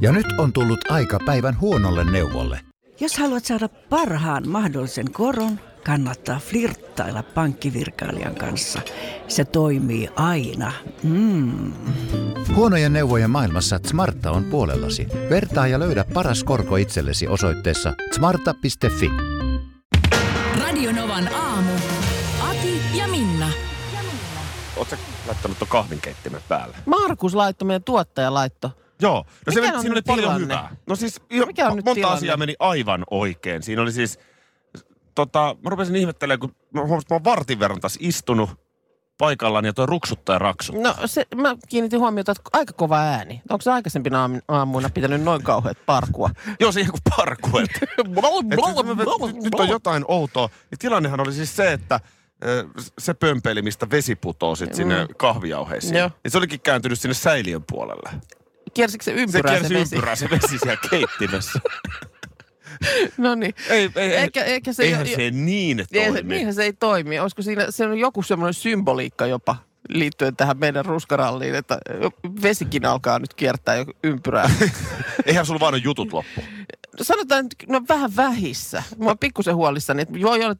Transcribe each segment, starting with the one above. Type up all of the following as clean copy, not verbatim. Ja nyt on tullut aika päivän huonolle neuvolle. Jos haluat saada parhaan mahdollisen koron, kannattaa flirttailla pankkivirkailijan kanssa. Se toimii aina. Huonojen neuvojen maailmassa Smarta on puolellasi. Vertaa ja löydä paras korko itsellesi osoitteessa smarta.fi. Radio Novan aamu. Ati ja Minna. Oletko laittanut tuon kahvinkeittimen päälle? Markus laittoi, meidän tuottaja laittoi. Joo, no se, siinä oli paljon hyvää. No siis monta asiaa meni aivan oikein. Siinä oli siis, mä rupesin ihmettelemään, kun mä huomasin, että mä oon vartin verran tässä istunut paikallaan ja toi ruksuttaa ja raksuttaa. No se, mä kiinnitin huomiota, että aika kova ääni. Onko se aikaisempina aamuina pitänyt noin kauheat parkua? Joo, se ihan kuin parkuet. Nyt on jotain outoa. Ja tilannehan oli siis se, että se pömpeli, mistä vesi putoo sitten sinne kahvijauheisiin. Joo. Ja se olikin kääntynyt sinne säiliön puolelle. Kiersikö se ympyrää se vesi? Se kiersi ympyrää se vesi siellä keittimessä. No niin. Eihän se niin toimi. Niinhän se ei toimi. Olisiko siinä on joku semmoinen symboliikka jopa liittyen tähän meidän ruskaralliin, että vesikin alkaa nyt kiertää jo ympyrää. Eihän sulla vaan ole jutut loppu. Sanotaan, että no vähän vähissä. Mä oon pikkusen huolissani, että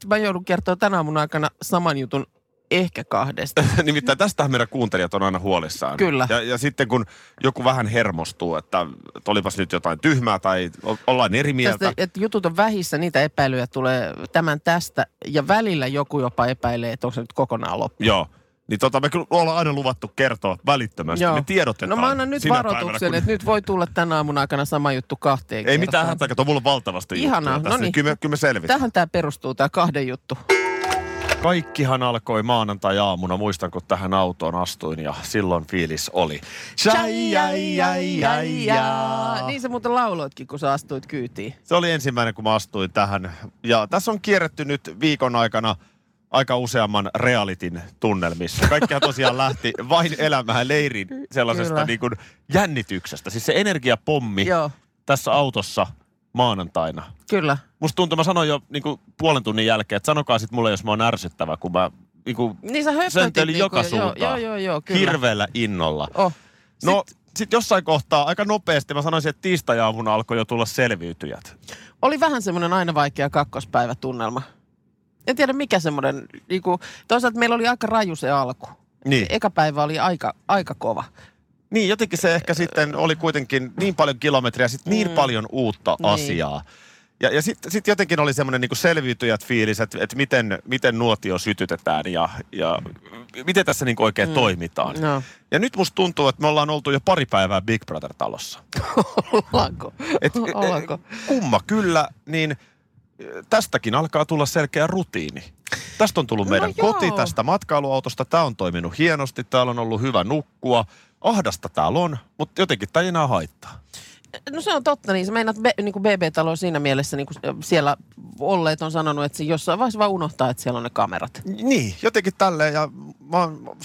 mä joudun kertoa tänä aamun aikana saman jutun. Ehkä kahdesta. Nimittäin tästähän meidän kuuntelijat on aina huolissaan. Kyllä. Ja sitten kun joku vähän hermostuu, että olipas nyt jotain tyhmää tai ollaan eri mieltä. Tästä, että jutut on vähissä, niitä epäilyjä tulee tämän tästä. Ja välillä joku jopa epäilee, että onko se nyt kokonaan loppu. Joo. Niin me kyllä ollaan aina luvattu kertoa välittömästi. Joo. Me tiedotetaan. No mä annan nyt varoituksen, päivänä, että nyt voi tulla tänä aamun aikana sama juttu kahteen kertaan. Ei mitään hätää, kato, mulla on valtavasti juttuja tässä. No niin. Kyllä me selvitään. Tähän tämä perustuu, tämä kahden juttu. Kaikkihan alkoi maanantai-aamuna, muistan kun tähän autoon astuin ja silloin fiilis oli. Niin sä muuten lauloitkin, kun sä astuit kyytiin. Se oli ensimmäinen, kun mä astuin tähän. Ja tässä on kierretty nyt viikon aikana aika useamman realitin tunnelmissa. Kaikkihan tosiaan lähti vain elämään leirin sellaisesta niin kuin jännityksestä. Siis se energiapommi tässä autossa maanantaina. Kyllä. Musta tuntuu, mä sanoin jo niinku puolen tunnin jälkeen, että sanokaa sit mulle, jos mä oon ärsyttävä, kun mä niinku söntelin joka suuntaan. Joo, kyllä. Hirveellä innolla. No, sit jossain kohtaa aika nopeasti mä sanoisin, että tiistai-aamuna alkoi jo tulla selviytyjät. Oli vähän semmoinen aina vaikea kakkospäivä tunnelma. En tiedä mikä semmoinen, niinku, toisaalta meillä oli aika raju se alku. Niin. Eka päivä oli aika kova. Niin, jotenkin se ehkä sitten oli kuitenkin niin paljon kilometriä, sitten niin paljon uutta asiaa. Ja sitten jotenkin oli semmoinen niinku selviytyjät fiilis, että miten nuotio sytytetään ja miten tässä niinku oikein toimitaan. No. Ja nyt musta tuntuu, että me ollaan oltu jo pari päivää Big Brother-talossa. Ollaanko? Kumma kyllä, niin tästäkin alkaa tulla selkeä rutiini. Tästä on tullut meidän koti tästä matkailuautosta. Tämä on toiminut hienosti, täällä on ollut hyvä nukkua. Ahdasta täällä on, mutta jotenkin tämä ei enää haittaa. No se on totta, niin sä meinaat niin kuin BB-talo siinä mielessä, niin kuin siellä olleet on sanonut, että jossain vaiheessa vaan unohtaa, että siellä on ne kamerat. Niin, jotenkin tälleen, ja mä oon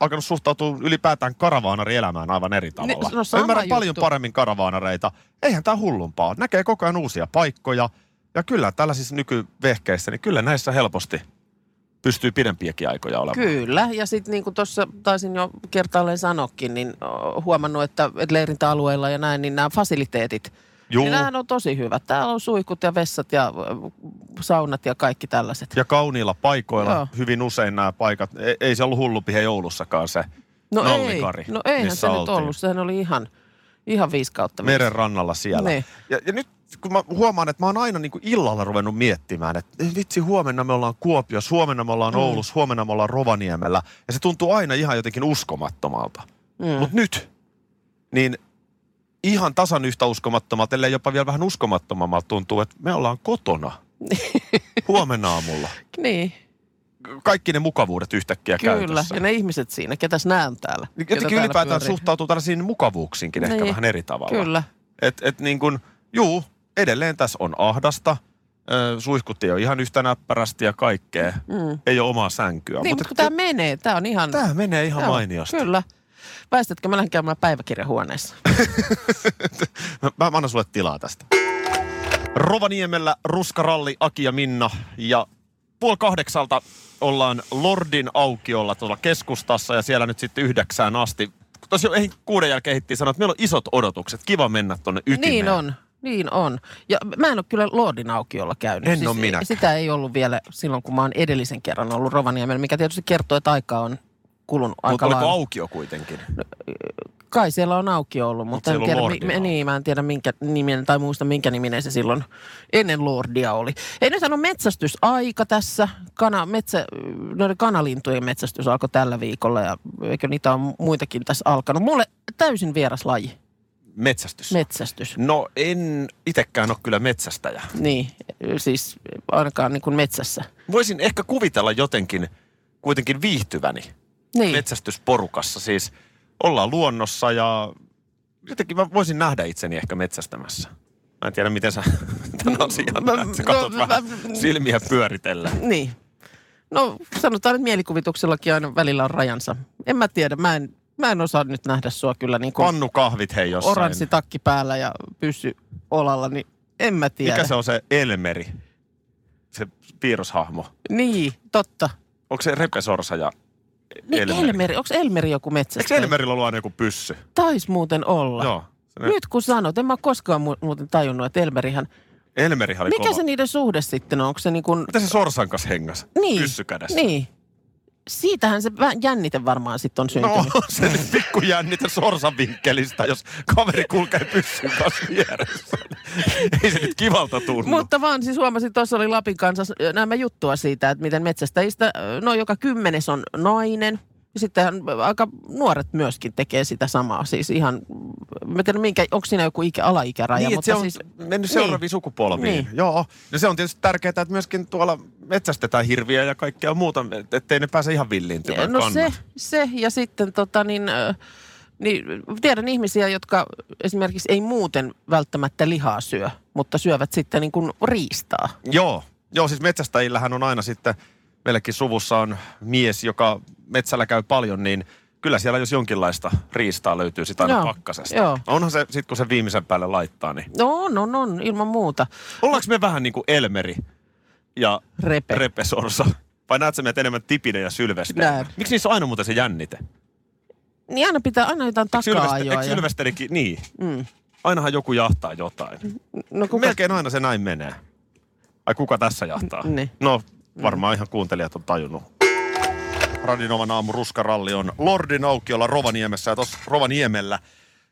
alkanut suhtautua ylipäätään karavaanarielämään aivan eri tavalla. No, mä ymmärrän paljon paremmin karavaanareita. Eihän tää hullumpaa, näkee koko ajan uusia paikkoja, ja kyllä tällaisissa nykyvehkeissä, niin kyllä näissä helposti pystyy pidempiäkin aikoja olemaan. Kyllä, ja sitten niin kuin tuossa taisin jo kertaalleen sanoakin, niin huomannut, että leirintäalueilla ja näin, niin nämä fasiliteetit, niin nämähän on tosi hyvät. Täällä on suihkut ja vessat ja saunat ja kaikki tällaiset. Ja kauniilla paikoilla hyvin usein nämä paikat. Ei se ollut hullupihe joulussakaan se nallikari. No eihän se nyt ollut, sehän oli ihan 5/5. Meren rannalla siellä. Niin. Ja nyt kun mä huomaan, että mä oon aina niin kuin illalla ruvennut miettimään, että vitsi, huomenna me ollaan Kuopiossa, huomenna me ollaan Oulussa, huomenna me ollaan Rovaniemellä. Ja se tuntuu aina ihan jotenkin uskomattomalta. Mutta nyt, niin ihan tasan yhtä uskomattomalta, ellei jopa vielä vähän uskomattomammalta tuntuu, että me ollaan kotona huomenna aamulla. Niin. Kaikki ne mukavuudet yhtäkkiä käytössä. Ja ne ihmiset siinä, ketäs näen täällä. Jotenkin ylipäätään suhtautuu tällaisiin mukavuuksiinkin ehkä vähän eri tavalla. Kyllä. Että niin kuin, edelleen tässä on ahdasta. Suihkut ei ole ihan yhtä näppärästi ja kaikkea. Ei ole omaa sänkyä. Niin, mutta kun tämä menee, tämä on ihan... Tämä menee ihan mainiosti. Kyllä. Väistätkö, mä lähden käymään päiväkirjahuoneessa. Mä annan sulle tilaa tästä. Rovaniemellä ruskaralli, Aki ja Minna. Ja 7:30 ollaan Lordin aukiolla tuolla keskustassa ja siellä nyt sitten 9 asti Tosiaan 6 jälkeen ehittiin sanoa, että meillä on isot odotukset. Kiva mennä tonne ytimeen. Niin on. Niin on. Ja mä en ole kyllä Lordin aukiolla käynyt. En ole minäkään. Sitä ei ollut vielä silloin, kun mä oon edellisen kerran ollut Rovaniemellä, mikä tietysti kertoo, että aikaa on kulunut aika lailla. Mutta oliko aukio kuitenkin? No, kai siellä on aukio ollut, mutta mä en tiedä minkä niminen tai muista minkä niminen se silloin ennen Lordia oli. Ei ne sano metsästysaika tässä. Noiden kanalintujen metsästys alkoi tällä viikolla ja eikö niitä on muitakin tässä alkanut. Mulle täysin vieras laji. Metsästys. No en itsekään ole kyllä metsästäjä. Niin, siis ainakaan niin kuin metsässä. Voisin ehkä kuvitella jotenkin kuitenkin viihtyväni metsästysporukassa. Siis ollaan luonnossa ja jotenkin mä voisin nähdä itseni ehkä metsästämässä. Mä en tiedä, miten sä tämän asian näet. Sä katsot vähän silmiä pyöritellä. Niin. No sanotaan, että mielikuvituksellakin aina välillä on rajansa. En mä tiedä, Mä en osaa nyt nähdä sua kyllä niin kuin... Pannukahvit hei jossain. Oranssi takki päällä ja pyssy olalla, niin en mä tiedä. Mikä se on se Elmeri? Se piirroshahmo. Niin, totta. Onko se Repesorsa ja Elmeri? Niin, Elmeri. Onko Elmeri joku metsästäjä? Eikö Elmerillä ollut aina joku pyssy? Taisi muuten olla. Joo. Nyt kun sanot, en mä koskaan muuten tajunnut, että Elmerihan oli mikä kova. Se niiden suhde sitten on? Onko se niin kuin... Mitä se Sorsan kanssa hengas? Niin. Pyssykädessä. Niin. Siitähän se jännite varmaan sitten on syntynyt. No se nyt pikku jännite sorsan vinkkelistä, jos kaveri kulkee pyssyn kanssa vieressä. Ei se nyt kivalta tunnu. Mutta vaan siis huomasin, tuossa oli Lapin kansassa nämä juttua siitä, että miten metsästäjistä, no joka 10. on nainen. Sittenhän aika nuoret myöskin tekee sitä samaa. Siis ihan, mä tiedän minkä, onko siinä joku alaikäraja? Niin, mutta se on siis mennyt seuraaviin sukupolviin. Niin. Joo, ja se on tietysti tärkeää, että myöskin tuolla metsästetään hirviä ja kaikkea muuta, ettei ne pääse ihan villiintymään. No se ja sitten niin tiedän ihmisiä, jotka esimerkiksi ei muuten välttämättä lihaa syö, mutta syövät sitten niin kuin riistaa. Joo, siis metsästäjillähän on aina sitten... Meillekin suvussa on mies, joka metsällä käy paljon, niin kyllä siellä jos jonkinlaista riistaa löytyy sitä aina pakkasesta. Joo. Onhan se sitten, kun se viimeisen päälle laittaa, niin... On, ilman muuta. Ollaanko me vähän niin kuin Elmeri ja Repesorsa? Vai näet sä meidät enemmän Tipinen ja Sylvester? Miksi niissä on aina muuten se jännite? Niin aina pitää aina jotain takaa-ajoa. Eikö Sylvesterikin? Niin. Ainahan joku jahtaa jotain. No, melkein aina se näin menee. Ai kuka tässä jahtaa? Niin. No... Varmaan ihan kuuntelijat on tajunnut. Radio Novan aamu ruskaralli on Lordin aukiolla Rovaniemessä ja tuossa Rovaniemellä.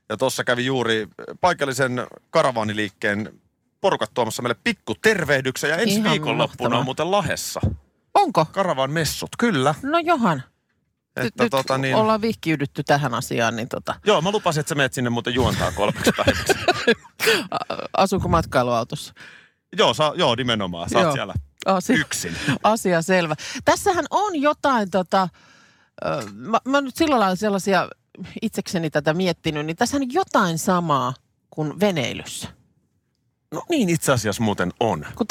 Ja tuossa kävi juuri paikallisen karavaaniliikkeen porukat tuomassa meille pikku tervehdyksen. Ja ensi ihan viikonloppuna mahtavaa. On muuten Lahdessa. Onko? Karavaan messut, kyllä. No johan. Että nyt ollaan vihkiydytty tähän asiaan, niin Joo, mä lupasin, että sä menet sinne muuten juontaa 3 päiväksi. Asunko matkailuautossa? Joo, nimenomaan. Sä oot siellä. Yksin. Asia selvä. Tässähän on jotain, mä nyt sillä lailla sellaisia itsekseni tätä miettinyt, niin tässähän on jotain samaa kuin veneilyssä. No niin itse asiassa muuten on. Kun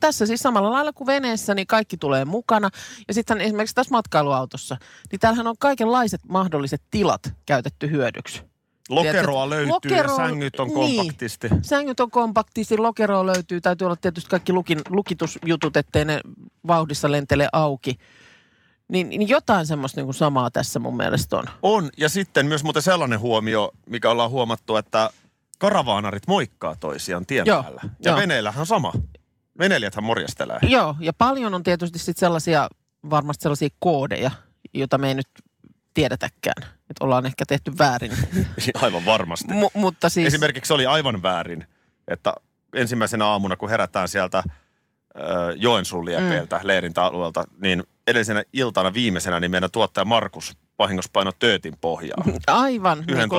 tässä siis samalla lailla kuin veneessä, niin kaikki tulee mukana. Ja sitten esimerkiksi tässä matkailuautossa, niin täällähän on kaikenlaiset mahdolliset tilat käytetty hyödyksi. Lokeroa löytyy ja sängyt on kompaktisti. Niin, sängyt on kompaktisti, lokeroa löytyy. Täytyy olla tietysti kaikki lukitusjutut, ettei ne vauhdissa lentele auki. Niin jotain semmoista niin kuin samaa tässä mun mielestä on. On, ja sitten myös muuten sellainen huomio, mikä ollaan huomattu, että karavaanarit moikkaa toisiaan tien päällä. Ja veneillähän sama. Veneilijäthän morjastelee. Joo, ja paljon on tietysti sitten varmasti sellaisia koodeja, joita me ei nyt tiedetäkään. Että ollaan ehkä tehty väärin. Aivan varmasti. Mutta siis... Esimerkiksi oli aivan väärin, että ensimmäisenä aamuna, kun herätään sieltä Joensuun liepeiltä, leirintäalueelta, niin edellisenä iltana viimeisenä, niin meidän tuottaja Markus vahingossa painoi töötin pohjaa. Aivan. Niin kun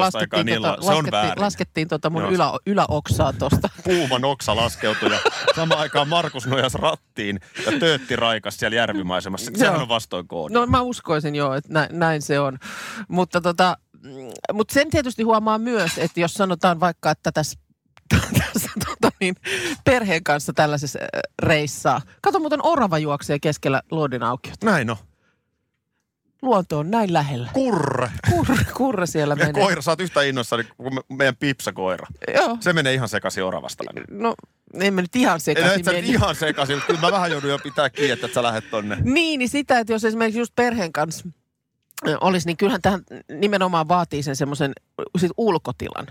laskettiin mun yläoksaa tosta. Puuman oksa laskeutui ja samaan aikaan Markus nojasi rattiin ja töötti raikas siellä järvimaisemassa. Sehän on vastoin koodia. No mä uskoisin että näin se on. Mutta mut sen tietysti huomaa myös, että jos sanotaan vaikka, että tässä perheen kanssa tällaisessa reissaa. Kato muuten orava juoksee keskellä Lordin aukiota. Näin on. Luonto on näin lähellä. Kurre siellä menee. Koira, sä oot yhtä innoissa kuin meidän pipsakoira. Joo. Se menee ihan sekaisin oravasta. No, en mä nyt ihan sekaisin meni. Ihan sekaisin, mutta kyllä mä vähän joudun jo pitää kiinni, että sä lähdet tonne. Niin, sitä, että jos esimerkiksi just perheen kanssa olisi, niin kyllähän tähän nimenomaan vaatii sen semmoisen ulkotilan.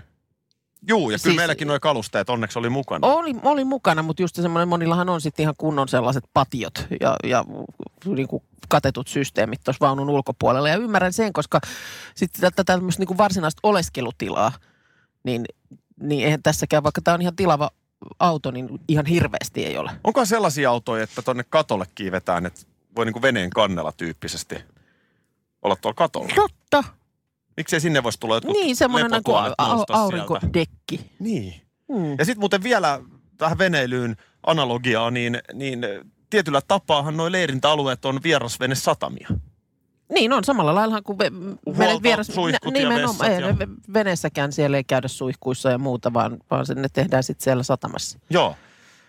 Juu, ja kyllä siis, meilläkin nuo kalustajat onneksi oli mukana. Oli mukana, mutta just semmoinen, monillahan on sitten ihan kunnon sellaiset patiot ja niin kuin katetut systeemit tuossa vaunun ulkopuolella. Ja ymmärrän sen, koska sitten tätä tämmöistä niin kuin varsinaista oleskelutilaa, niin eihän tässäkään, vaikka tämä on ihan tilava auto, niin ihan hirveästi ei ole. Onko sellaisia autoja, että tuonne katolle kiivetään, että voi niin kuin veneen kannella tyyppisesti olla tuolla katolla? Totta. Miksei sinne voisi tulla jotkut lepotuolet? Niin, semmoinen aurinkodekki. Niin. Hmm. Ja sitten muuten vielä tähän veneilyyn analogiaa, niin tietyllä tapaahan nuo leirintäalueet on vierasvenesatamia. Niin on, samalla laillahan kuin menet vierassuihkut ja vessat. Ei, veneessäkään siellä ei käydä suihkuissa ja muuta, vaan ne tehdään sitten siellä satamassa. Joo.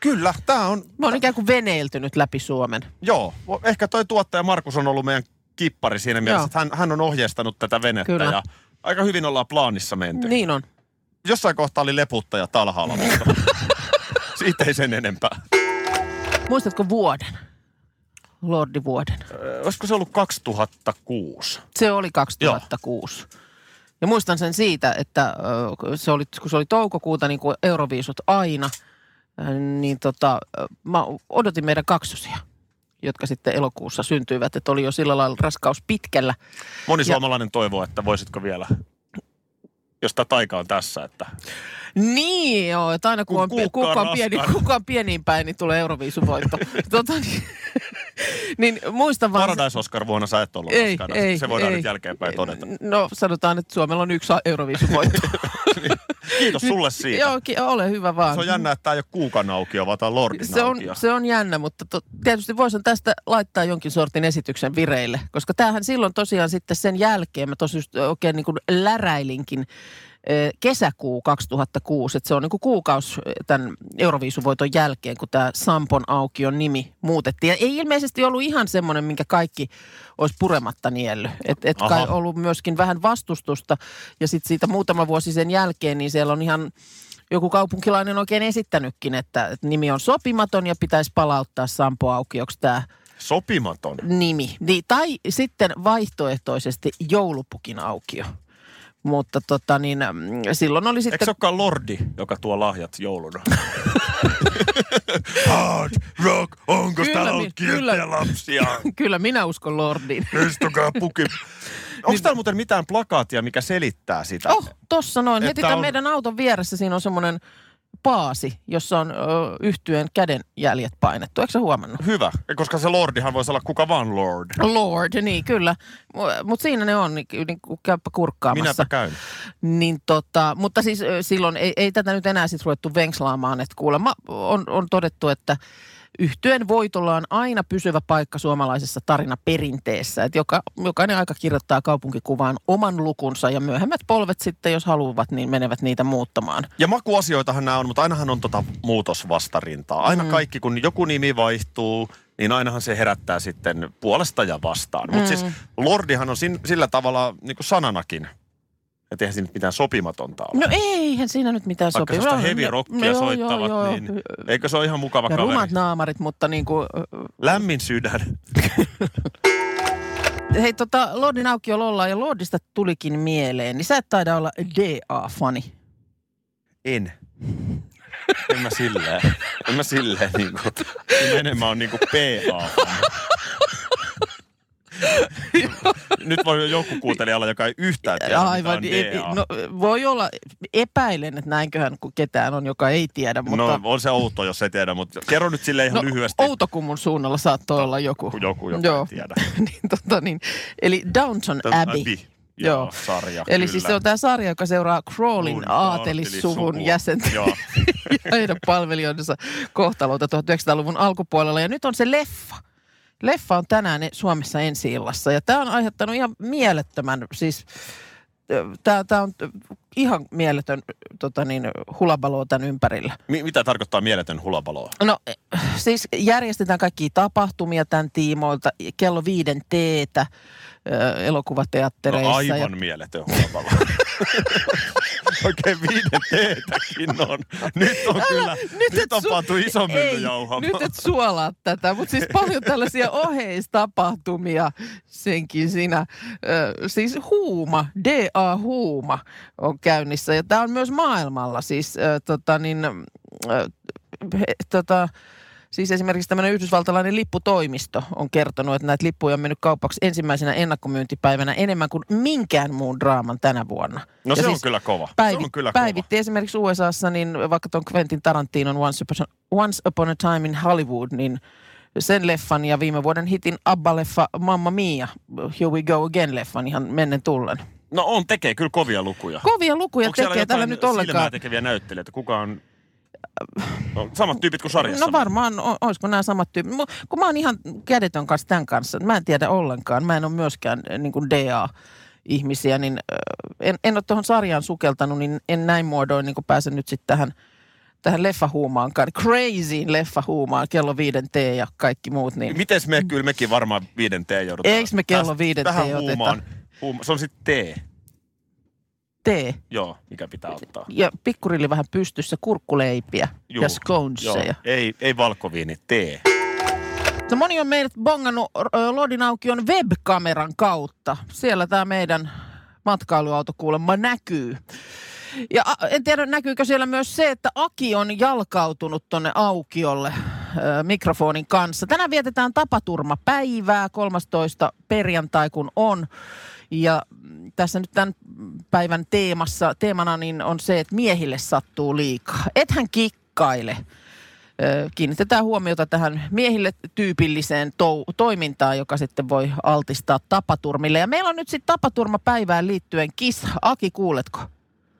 Kyllä, tämä on... Mä oon ikään kuin veneiltynyt läpi Suomen. Joo, ehkä toi tuottaja Markus on ollut meidän kippari siinä mielessä, että hän on ohjeistanut tätä venettä. Kyllä. Ja aika hyvin ollaan plaanissa menty. Niin on. Jossain kohtaa oli leputtaja Talhaalla, mutta siitä ei sen enempää. Muistatko vuoden? Lordi vuoden. Olisiko se ollut 2006? Se oli 2006. Joo. Ja muistan sen siitä, että kun se oli toukokuuta, niin kuin Euroviisut aina, niin mä odotin meidän kaksosia, jotka sitten elokuussa syntyivät, että oli jo sillä lailla raskaus pitkällä. Moni suomalainen toivoo, että voisitko vielä, jos tämä taika on tässä, että... Niin joo, että aina kun on pieniin päin, niin tulee Euroviisuvoitto. Niin muistan vaan... Paradise Oscar vuonna sä et ollut raskaana. Se voidaan nyt jälkeenpäin todeta. No sanotaan, että Suomella on yksi Euroviisuvoitto. Kiitos sulle siitä. Joo, ole hyvä vaan. Se on jännä, että tämä ei ole kuukan aukio, vaan tämä on Lordin aukio. Se on jännä, mutta tietysti voisin tästä laittaa jonkin sortin esityksen vireille. Koska tämähän silloin tosiaan sitten sen jälkeen, mä tosiaan oikein niin kuin läräilinkin kesäkuu 2006, että se on niin kuin kuukausi tämän Euroviisuvoiton jälkeen, kun tämä Sampon aukion nimi muutettiin. Ja ei ilmeisesti ollut ihan semmoinen, minkä kaikki olisi purematta niellyt. Et kai ollut myöskin vähän vastustusta. Ja sitten siitä muutama vuosi sen jälkeen, niin siellä on ihan joku kaupunkilainen oikein esittänytkin, että nimi on sopimaton ja pitäisi palauttaa Sampo aukioksi tämä sopimaton nimi. Tai sitten vaihtoehtoisesti joulupukin aukio. Mutta silloin oli sitten... Eikö se olekaan Lordi, joka tuo lahjat jouluna? Hard rock, onko täällä on kilttiä lapsia? Kyllä minä uskon Lordiin. Istukaa pukin. Onko täällä muuten mitään plakaatia, mikä selittää sitä? Oh, tossa noin. Heti tämän meidän auton vieressä siinä on semmoinen paasi, jossa on yhtyeen kädenjäljet painettu. Eikö sä huomannut? Hyvä, koska se Lordihan voisi olla kuka vaan Lord. Lord, niin kyllä. Mutta siinä ne on, niin käypä kurkkaamassa. Minäpä käyn. Niin mutta siis silloin ei tätä nyt enää sitten ruvettu venkslaamaan. Että kuulemma on todettu, että yhtyeen voitolla on aina pysyvä paikka suomalaisessa tarinaperinteessä. Että jokainen aika kirjoittaa kaupunkikuvaan oman lukunsa ja myöhemmät polvet sitten, jos haluavat, niin menevät niitä muuttamaan. Ja makuasioitahan nämä on, mutta ainahan on muutosvastarintaa. Aina kaikki, kun joku nimi vaihtuu, niin ainahan se herättää sitten puolesta ja vastaan. Mutta siis Lordihan on sillä tavalla niin kuin sananakin. Että eihän siinä mitään sopimatonta ole. No eihän siinä nyt mitään sopimatonta. Vaikka sellaista heavy rockia soittavat, niin eikö se ole ihan mukava kaveri? Ja rumat naamarit, mutta niin kuin... Lämmin sydän. Hei, Lordin aukiolla ollaan ja Lordista tulikin mieleen. Niin sä et taida olla DA-fani. En. En mä silleen niin kuin... Enemmän on niin kuin PA-fani. Nyt voi joku kuuntelijalla, joka ei yhtään tiedä, aivan, DA. No, voi olla, epäilen, että näinköhän ketään on, joka ei tiedä. Mutta... No on se outo, jos ei tiedä, mutta kerro nyt silleen ihan lyhyesti. Outokummun suunnalla saattoi olla joku. Joku, joka ei tiedä. Eli Downton Abbey. Joo, sarja. Eli kyllä. Siis se on tämä sarja, joka seuraa Crawlin aatelissuvun jäsentä ja heidän palvelijoidensa kohtalolta 1900-luvun alkupuolella. Ja nyt on se leffa. Leffa on tänään Suomessa ensi-illassa ja tämä on aiheuttanut ihan mielettömän, siis tämä on ihan mieletön hulabaloo tämän ympärillä. Mitä tarkoittaa mieletön hulabaloo? No siis järjestetään kaikkia tapahtumia tämän tiimoilta, kello 5 teetä elokuvateattereissa. No aivan ja... mieletön hulabaloo. oikein viiden teetäkin on. Nyt on kyllä, nyt on pantu iso mylly jauhamaan. Nyt et suolaa tätä, mutta siis paljon tällaisia oheistapahtumia senkin siinä. Siis huuma, DA-huuma on käynnissä ja tämä on myös maailmalla siis Siis esimerkiksi tämmöinen yhdysvaltalainen lipputoimisto on kertonut, että näitä lippuja on mennyt kaupaksi ensimmäisenä ennakkomyyntipäivänä enemmän kuin minkään muun draaman tänä vuonna. No ja se, siis on kyllä kova. Päivitti esimerkiksi USAssa, niin vaikka tuon Quentin Tarantinon Once Upon a Time in Hollywood, niin sen leffan ja viime vuoden hitin ABBA-leffa Mamma Mia, Here We Go Again-leffan ihan mennen tullen. No on, tekee kyllä kovia lukuja. Kovia lukuja tekee tällä nyt ollenkaan. Onko silmää tekeviä näyttelijöitä? Kuka on... No, samat tyypit kuin sarjassa. No varmaan, olisiko nämä samat tyypit. Kun mä oon ihan kädetön kanssa tämän kanssa, mä en tiedä ollenkaan. Mä en ole myöskään niin kuin DA-ihmisiä, niin en ole tuohon sarjaan sukeltanut, niin en näin muodoin niin kuin pääse nyt sitten tähän leffahuumaankaan. Crazyin leffahuumaan, kello 5T ja kaikki muut. Niin. Mites me, kyllä mekin varmaan 5T joudutaan. Eiks me kello 5T oteta? Se on sitten T. Tee. Joo, mikä pitää ottaa. Ja pikkurilli vähän pystyssä, kurkkuleipiä ja sconeseja. Ei valkoviini, tee. No moni on meidät bongannut Lordin aukion webkameran kautta. Siellä tämä meidän matkailuauto kuulemma näkyy. Ja en tiedä, näkyykö siellä myös se, että Aki on jalkautunut tonne aukiolle mikrofonin kanssa. Tänään vietetään tapaturmapäivää, 13. perjantai kun on. Ja tässä nyt tämän päivän teemana niin on se, että miehille sattuu liikaa. Ethän kikkaile. Kiinnitetään huomiota tähän miehille tyypilliseen toimintaan, joka sitten voi altistaa tapaturmille. Ja meillä on nyt sitten tapaturmapäivään liittyen kisa. Aki, kuuletko?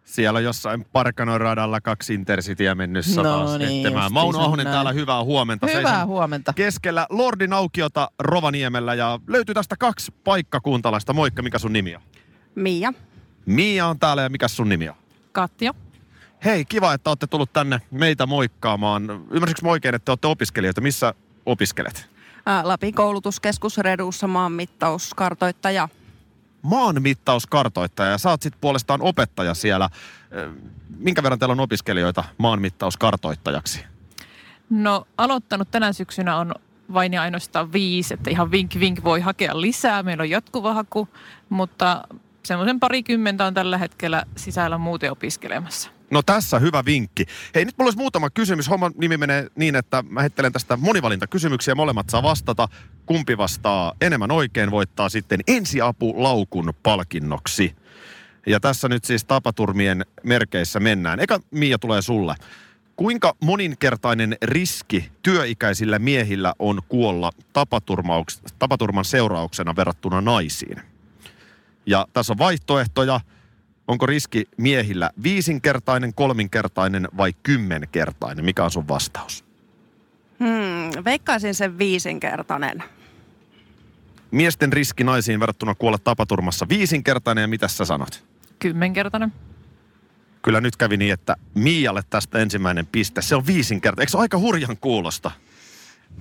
Siellä on jossain Parkanon radalla 2 Intercityä mennyt sataa seitsemään. Mauno Ahonen täällä, hyvää huomenta. Hyvää huomenta. Keskellä Lordin aukiota Rovaniemellä ja löytyy tästä 2 paikkakuntalaista. Moikka, mikä sun nimi on? Mia. Mia on täällä ja mikä sun nimi on? Katja. Hei, kiva, että olette tullut tänne meitä moikkaamaan. Ymmärsikö mä oikein, että te olette opiskelijoita? Missä opiskelet? Lapin koulutuskeskus Reduussa maanmittauskartoittaja. Maanmittauskartoittaja, ja sä oot sit puolestaan opettaja siellä. Minkä verran teillä on opiskelijoita maanmittauskartoittajaksi? No, aloittanut tänä syksynä on vain ja ainoastaan 5, että ihan vink vink voi hakea lisää. Meillä on jatkuva haku, mutta semmoisen 20 on tällä hetkellä sisällä muuten opiskelemassa. No tässä hyvä vinkki. Hei, nyt mulla olisi muutama kysymys. Homman nimi menee niin, että mä heittelen tästä monivalintakysymyksiä. Molemmat saa vastata. Kumpi vastaa enemmän oikein, voittaa sitten ensiapulaukun palkinnoksi. Ja tässä nyt siis tapaturmien merkeissä mennään. Eka, Mia, tulee sulle. Kuinka moninkertainen riski työikäisillä miehillä on kuolla tapaturman seurauksena verrattuna naisiin? Ja tässä on vaihtoehtoja. Onko riski miehillä 5-kertainen, 3-kertainen vai 10-kertainen? Mikä on sun vastaus? Veikkaisin sen 5-kertainen. Miesten riski naisiin verrattuna kuolla tapaturmassa 5-kertainen, ja mitä sä sanot? 10-kertainen. Kyllä nyt kävi niin, että Mialle tästä ensimmäinen piste. Se on 5-kertainen. Eikö se ole aika hurjan kuulosta?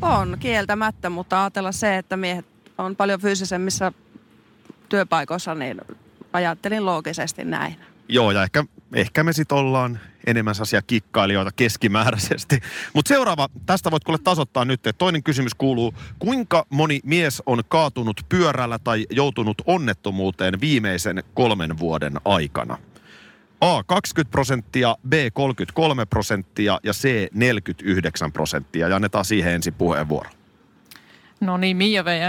On kieltämättä, mutta ajatella se, että miehet on paljon fyysisemmissä työpaikoissa, niin... Ajattelin loogisesti näin. Joo, ja ehkä me sitten ollaan enemmän sellaisia kikkailijoita keskimääräisesti. Mutta seuraava, tästä voit kuule tasoittaa nyt. Toinen kysymys kuuluu, kuinka moni mies on kaatunut pyörällä tai joutunut onnettomuuteen viimeisen 3 vuoden aikana? A 20%, B 33% ja C 49%. Ja annetaan siihen ensin puheenvuoro. No niin, Mia vei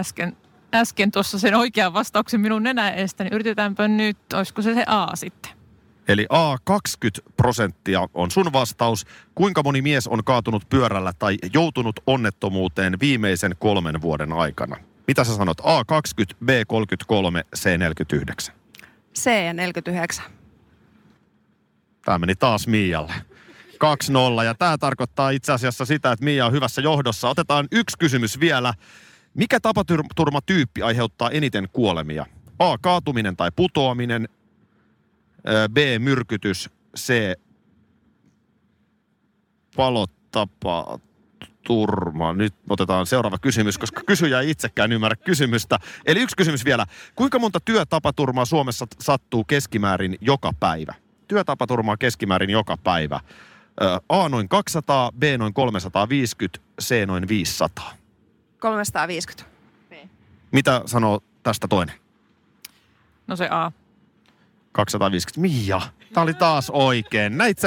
äsken tuossa sen oikean vastauksen minun nenän eestä, niin yritetäänpä nyt, olisiko se A sitten. Eli A, 20% on sun vastaus. Kuinka moni mies on kaatunut pyörällä tai joutunut onnettomuuteen viimeisen 3 vuoden aikana? Mitä sä sanot? A, 20, B, 33, C, 49. C, 49. Tämä meni taas Mialle. 2-0, ja tämä tarkoittaa itse asiassa sitä, että Mia on hyvässä johdossa. Otetaan 1 kysymys vielä. Mikä tapaturmatyyppi aiheuttaa eniten kuolemia? A, kaatuminen tai putoaminen. B, myrkytys. C, palotapaturma. Nyt otetaan seuraava kysymys, koska kysyjä ei itsekään ymmärrä kysymystä. Eli 1 kysymys vielä. Kuinka monta työtapaturmaa Suomessa sattuu keskimäärin joka päivä? työtapaturmaa keskimäärin joka päivä. A noin 200, B noin 350, C noin 500. 350. Niin. Mitä sanoo tästä toinen? No se A. 250. Mia, tää oli taas oikein. Näit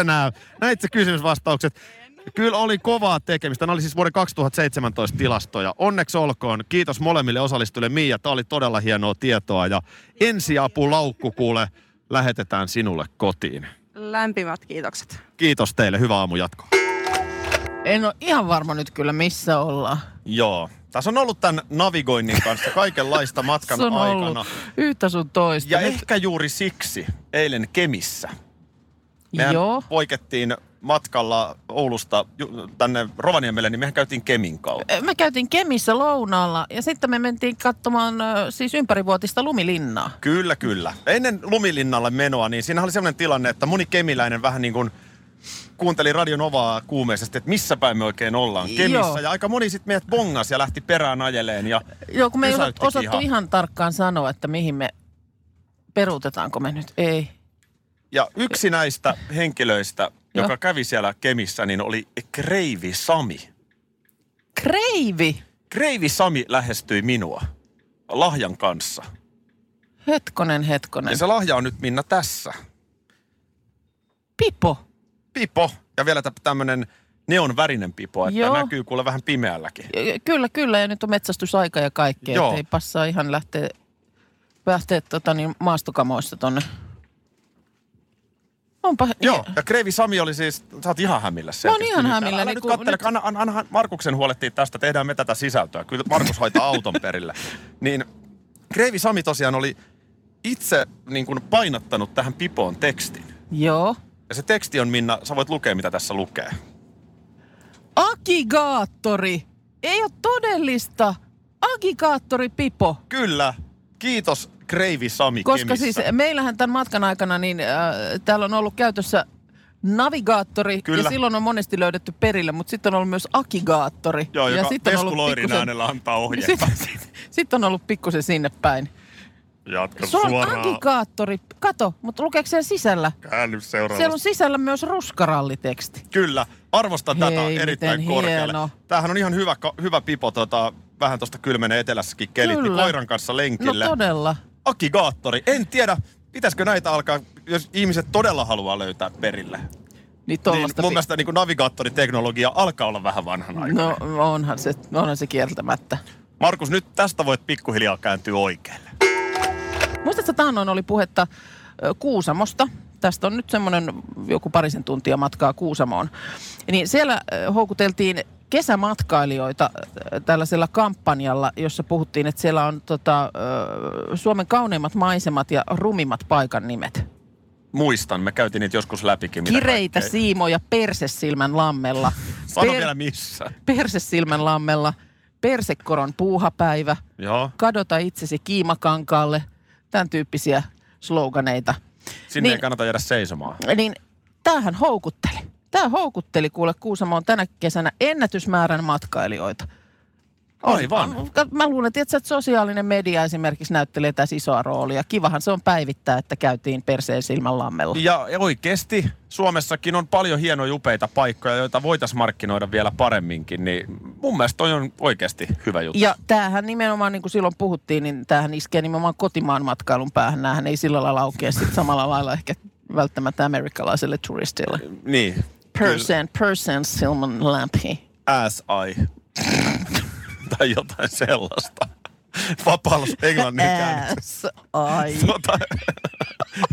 sä kysymysvastaukset? Kyllä oli kovaa tekemistä. Nämä oli siis vuoden 2017 tilastoja. Onneksi olkoon. Kiitos molemmille osallistujille. Mia, tämä oli todella hienoa tietoa. Ja ensiapulaukku kuule, lähetetään sinulle kotiin. Lämpimät kiitokset. Kiitos teille. Hyvää aamujatkoa. En ole ihan varma nyt kyllä, missä ollaan. Joo. Tässä on ollut tämän navigoinnin kanssa kaikenlaista matkan aikana. Yhtä sun toista. Ja nyt... ehkä juuri siksi eilen Kemissä. Mehän poikettiin... matkalla Oulusta tänne Rovaniemelle, niin mehän käytiin Kemin kautta. Me käytiin Kemissä lounaalla ja sitten me mentiin katsomaan siis ympärivuotista Lumilinnaa. Kyllä, kyllä. Ennen Lumilinnalle menoa, niin siinä oli sellainen tilanne, että moni kemiläinen vähän niin kuin kuunteli Radio Novaa kuumeisesti, että missä päin me oikein ollaan Kemissä. Joo. Ja aika moni sitten meidät bongas ja lähti perään ajeleen ja joo, kun me ei osattu ihan tarkkaan sanoa, että mihin me peruutetaanko me nyt. Ei. Ja yksi näistä henkilöistä... joka kävi siellä Kemissä, niin oli Kreivi Sami. Kreivi? Kreivi Sami lähestyi minua lahjan kanssa. Hetkonen. Ja se lahja on nyt, Minna, tässä. Pipo. Ja vielä tämmöinen neonvärinen pipo, että näkyy kuule vähän pimeälläkin. Kyllä. Ja nyt on metsästysaika ja kaikkea. Joo. Ei passaa ihan lähteä maastokamoista tonne. Onpa. Joo, ja Kreivi Sami oli siis, sä oot ihan hämillä selkeästi. Mä oon ihan hämillä. Älä nyt kattele, nyt... anna Markuksen huolehtia tästä, tehdään me tätä sisältöä. Kyllä Markus hoitaa auton perille. Niin Kreivi Sami tosiaan oli itse niin kuin painattanut tähän pipoon tekstin. Joo. Ja se teksti on, Minna, sä voit lukea mitä tässä lukee. Agigaattori. Ei ole todellista. Agigaattori pipo. Kyllä. Kiitos. Kreivi Sami Kemissä. Koska siis meillähän tämän matkan aikana, niin täällä on ollut käytössä navigaattori. Kyllä. Ja silloin on monesti löydetty perille, mutta sitten on ollut myös akigaattori. Joo, ja sitten on ollut pikkusen, antaa ohjeita. Sitten on ollut pikkusen sinne päin. Jatka se suoraan. Se on akigaattori. Kato, mutta lukeeko siellä sisällä? Käänny seuraavasta. Siellä on sisällä myös ruskaralliteksti. Kyllä, arvostan tätä erittäin korkealle. Hieno. Tämähän on ihan hyvä pipo, vähän tuosta kylmenee etelässäkin kelit, kyllä, niin koiran kanssa lenkille. No todella. Akigaattori. En tiedä, pitäisikö näitä alkaa, jos ihmiset todella haluaa löytää perille. Niin mun mielestä niin navigaattoriteknologia alkaa olla vähän vanhanaikainen. No onhan se kieltämättä. Markus, nyt tästä voit pikkuhiljaa kääntyä oikealle. Muistatko, taannoin oli puhetta Kuusamosta. Tästä on nyt semmoinen joku parisen tuntia matkaa Kuusamoon. Niin siellä houkuteltiin kesämatkailijoita tällaisella kampanjalla, jossa puhuttiin, että siellä on Suomen kauneimmat maisemat ja rumimmat paikan nimet. Muistan, me käytiin niitä joskus läpikin. Kireitä siimoja Persesilmän lammella. Sano vielä missä. Persesilmän lammella, Persekoron puuhapäivä, joo, kadota itsesi Kiimakankaalle, tämän tyyppisiä sloganeita. Sinne ei kannata jäädä seisomaan. Niin tämähän houkutteli. Tämä houkutteli kuule Kuusamoon tänä kesänä ennätysmäärän matkailijoita. Aivan. Mä luulen, että sosiaalinen media esimerkiksi näyttelee tässä isoa roolia. Kivahan se on päivittää, että käytiin Perseesilmän lammella. Ja oikeasti Suomessakin on paljon hienoja upeita paikkoja, joita voitaisiin markkinoida vielä paremminkin. Niin mun mielestä toi on oikeasti hyvä juttu. Ja tämähän nimenomaan, niin kuin silloin puhuttiin, niin tämähän iskee nimenomaan kotimaan matkailun päähän. Nämähän ei sillä lailla aukea sitten samalla lailla ehkä välttämättä amerikkalaiselle turistille. Niin. Persesilmän lampi. As-ai. Tai jotain sellaista. Vapaus englanninkään. As-ai.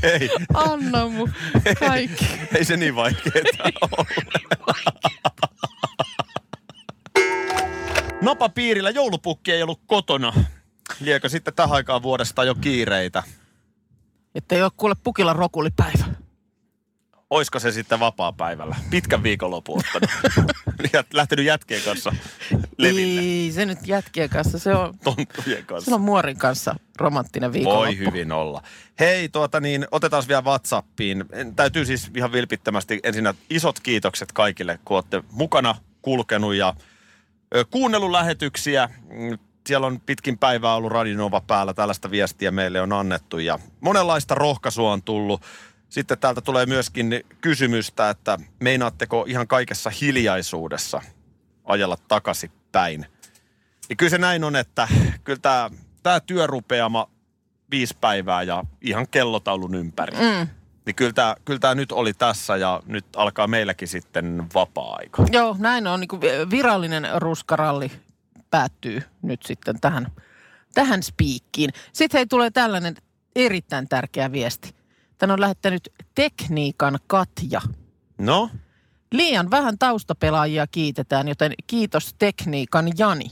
Ei. Anna mun kaikki. Ei se niin vaikeeta ole. Napapiirillä joulupukki ei ollut kotona. Liekö sitten tähän aikaan vuodesta jo kiireitä? Että ei ole kuule pukilla rokulipäivä. Oisko se sitten vapaapäivällä? Pitkän viikonlopun ottanut. Lähtenyt jätkien kanssa leville. Ei, se nyt jätkien kanssa. Se on tonttujen kanssa. Se on muorin kanssa romanttinen viikonloppu. Voi hyvin olla. Hei, otetaan vielä WhatsAppiin. Täytyy siis ihan vilpittömästi ensinnä isot kiitokset kaikille, kun olette mukana kulkenut ja kuunnellut lähetyksiä. Siellä on pitkin päivää ollut Radio Nova päällä. Tällaista viestiä meille on annettu ja monenlaista rohkaisua on tullut. Sitten täältä tulee myöskin kysymystä, että meinaatteko ihan kaikessa hiljaisuudessa ajella takaisinpäin? Ja kyllä se näin on, että kyllä tämä työrupeama 5 päivää ja ihan kellotaulun ympäri. Mm. Niin kyllä tämä nyt oli tässä ja nyt alkaa meilläkin sitten vapaa-aika. Joo, näin on. Niin kuin virallinen ruskaralli päättyy nyt sitten tähän spiikkiin. Sitten hei, tulee tällainen erittäin tärkeä viesti. Tän on lähettänyt tekniikan Katja. No? Liian vähän taustapelaajia kiitetään, joten kiitos tekniikan Jani.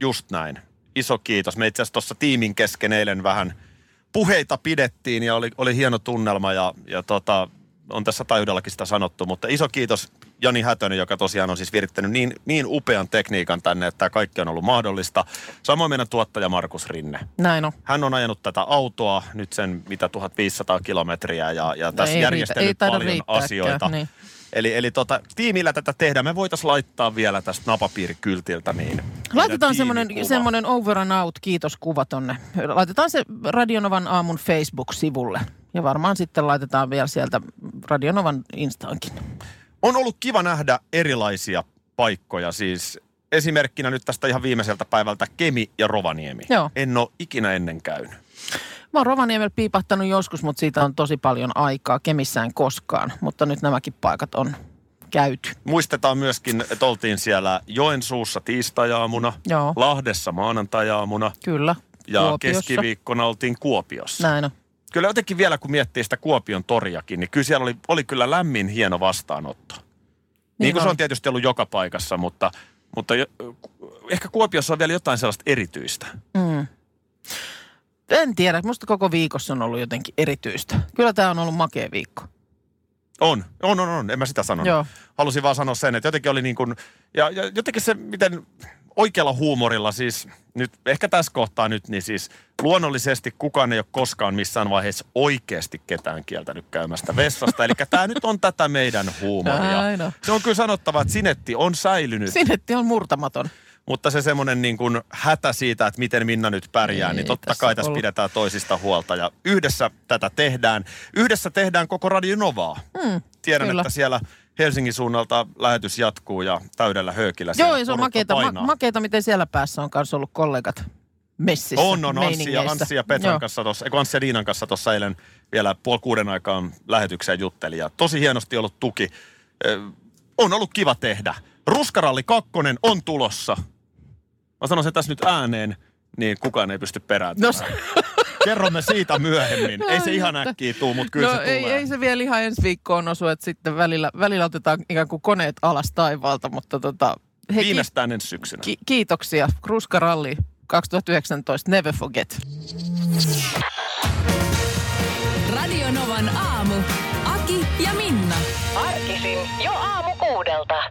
Just näin. Iso kiitos. Me itse asiassa tuossa tiimin kesken eilen vähän puheita pidettiin ja oli hieno tunnelma ja on tässä täydelläkin sitä sanottu, mutta iso kiitos Joni Hätönen, joka tosiaan on siis virittänyt niin upean tekniikan tänne, että tämä kaikki on ollut mahdollista. Samoin meidän tuottaja Markus Rinne. Näin on. Hän on ajanut tätä autoa nyt sen mitä 1500 kilometriä ja tässä ei järjestänyt paljon asioita. Niin. Eli tiimillä tätä tehdään. Me voitaisiin laittaa vielä tästä napapiirikyltiltä niin. Laitetaan semmoinen over and out kiitoskuva tonne. Laitetaan se Radio Novan aamun Facebook-sivulle. Ja varmaan sitten laitetaan vielä sieltä Radio Novan Instaankin. On ollut kiva nähdä erilaisia paikkoja. Siis esimerkkinä nyt tästä ihan viimeiseltä päivältä Kemi ja Rovaniemi. Joo. En ole ikinä ennen käynyt. Mä oon Rovaniemellä piipahtanut joskus, mutta siitä on tosi paljon aikaa. Kemissään koskaan, mutta nyt nämäkin paikat on käyty. Muistetaan myöskin, että oltiin siellä Joensuussa tiistai-aamuna, joo. Lahdessa maanantai-aamuna. Kyllä, ja Kuopiossa. Keskiviikkona oltiin Kuopiossa. Näin on. Kyllä jotenkin vielä, kun miettii sitä Kuopion toriakin, niin kyllä siellä oli kyllä lämmin hieno vastaanotto. Niin kuin se on tietysti ollut joka paikassa, mutta ehkä Kuopiossa on vielä jotain sellaista erityistä. Mm. En tiedä, musta koko viikossa on ollut jotenkin erityistä. Kyllä tämä on ollut makea viikko. On. En mä sitä sanonut. Joo. Halusin vaan sanoa sen, että jotenkin oli niin kuin, ja jotenkin se, miten oikealla huumorilla siis, nyt ehkä tässä kohtaa nyt, niin siis luonnollisesti kukaan ei ole koskaan missään vaiheessa oikeasti ketään kieltänyt käymästä vessasta. Eli tämä nyt on tätä meidän huumoria. Aina. Se on kyllä sanottava, että sinetti on säilynyt. Sinetti on murtamaton. Mutta se semmoinen niin kuin hätä siitä, että miten Minna nyt pärjää, niin totta kai tässä pidetään toisista huolta. Ja yhdessä tätä tehdään. Yhdessä tehdään koko Radio Novaa. Tiedän, kyllä. Että siellä Helsingin suunnalta lähetys jatkuu ja täydellä höökillä. Joo, se on makeeta, miten siellä päässä on kanssa ollut kollegat messissä. On Anssi ja Petran kanssa tossa, Anssi ja Diinan kanssa tuossa eilen vielä 5:30 aikaan lähetykseen jutteli. Ja tosi hienosti ollut tuki. On ollut kiva tehdä. Ruskaralli 2 on tulossa. Mä sanon sen tässä nyt ääneen, niin kukaan ei pysty perääntämään. No. Kerromme siitä myöhemmin. Ei se ihan äkkiä tule, mutta kyllä se tulee. Ei se vielä ihan ensi viikkoon osu, että sitten välillä otetaan ikään kuin koneet alas taivaalta, mutta viimeistään ensi syksynä. Kiitoksia. Ruskaralli 2019. Never forget. Radio Novan aamu. Aki ja Minna. Arkisin jo aamu 6:00.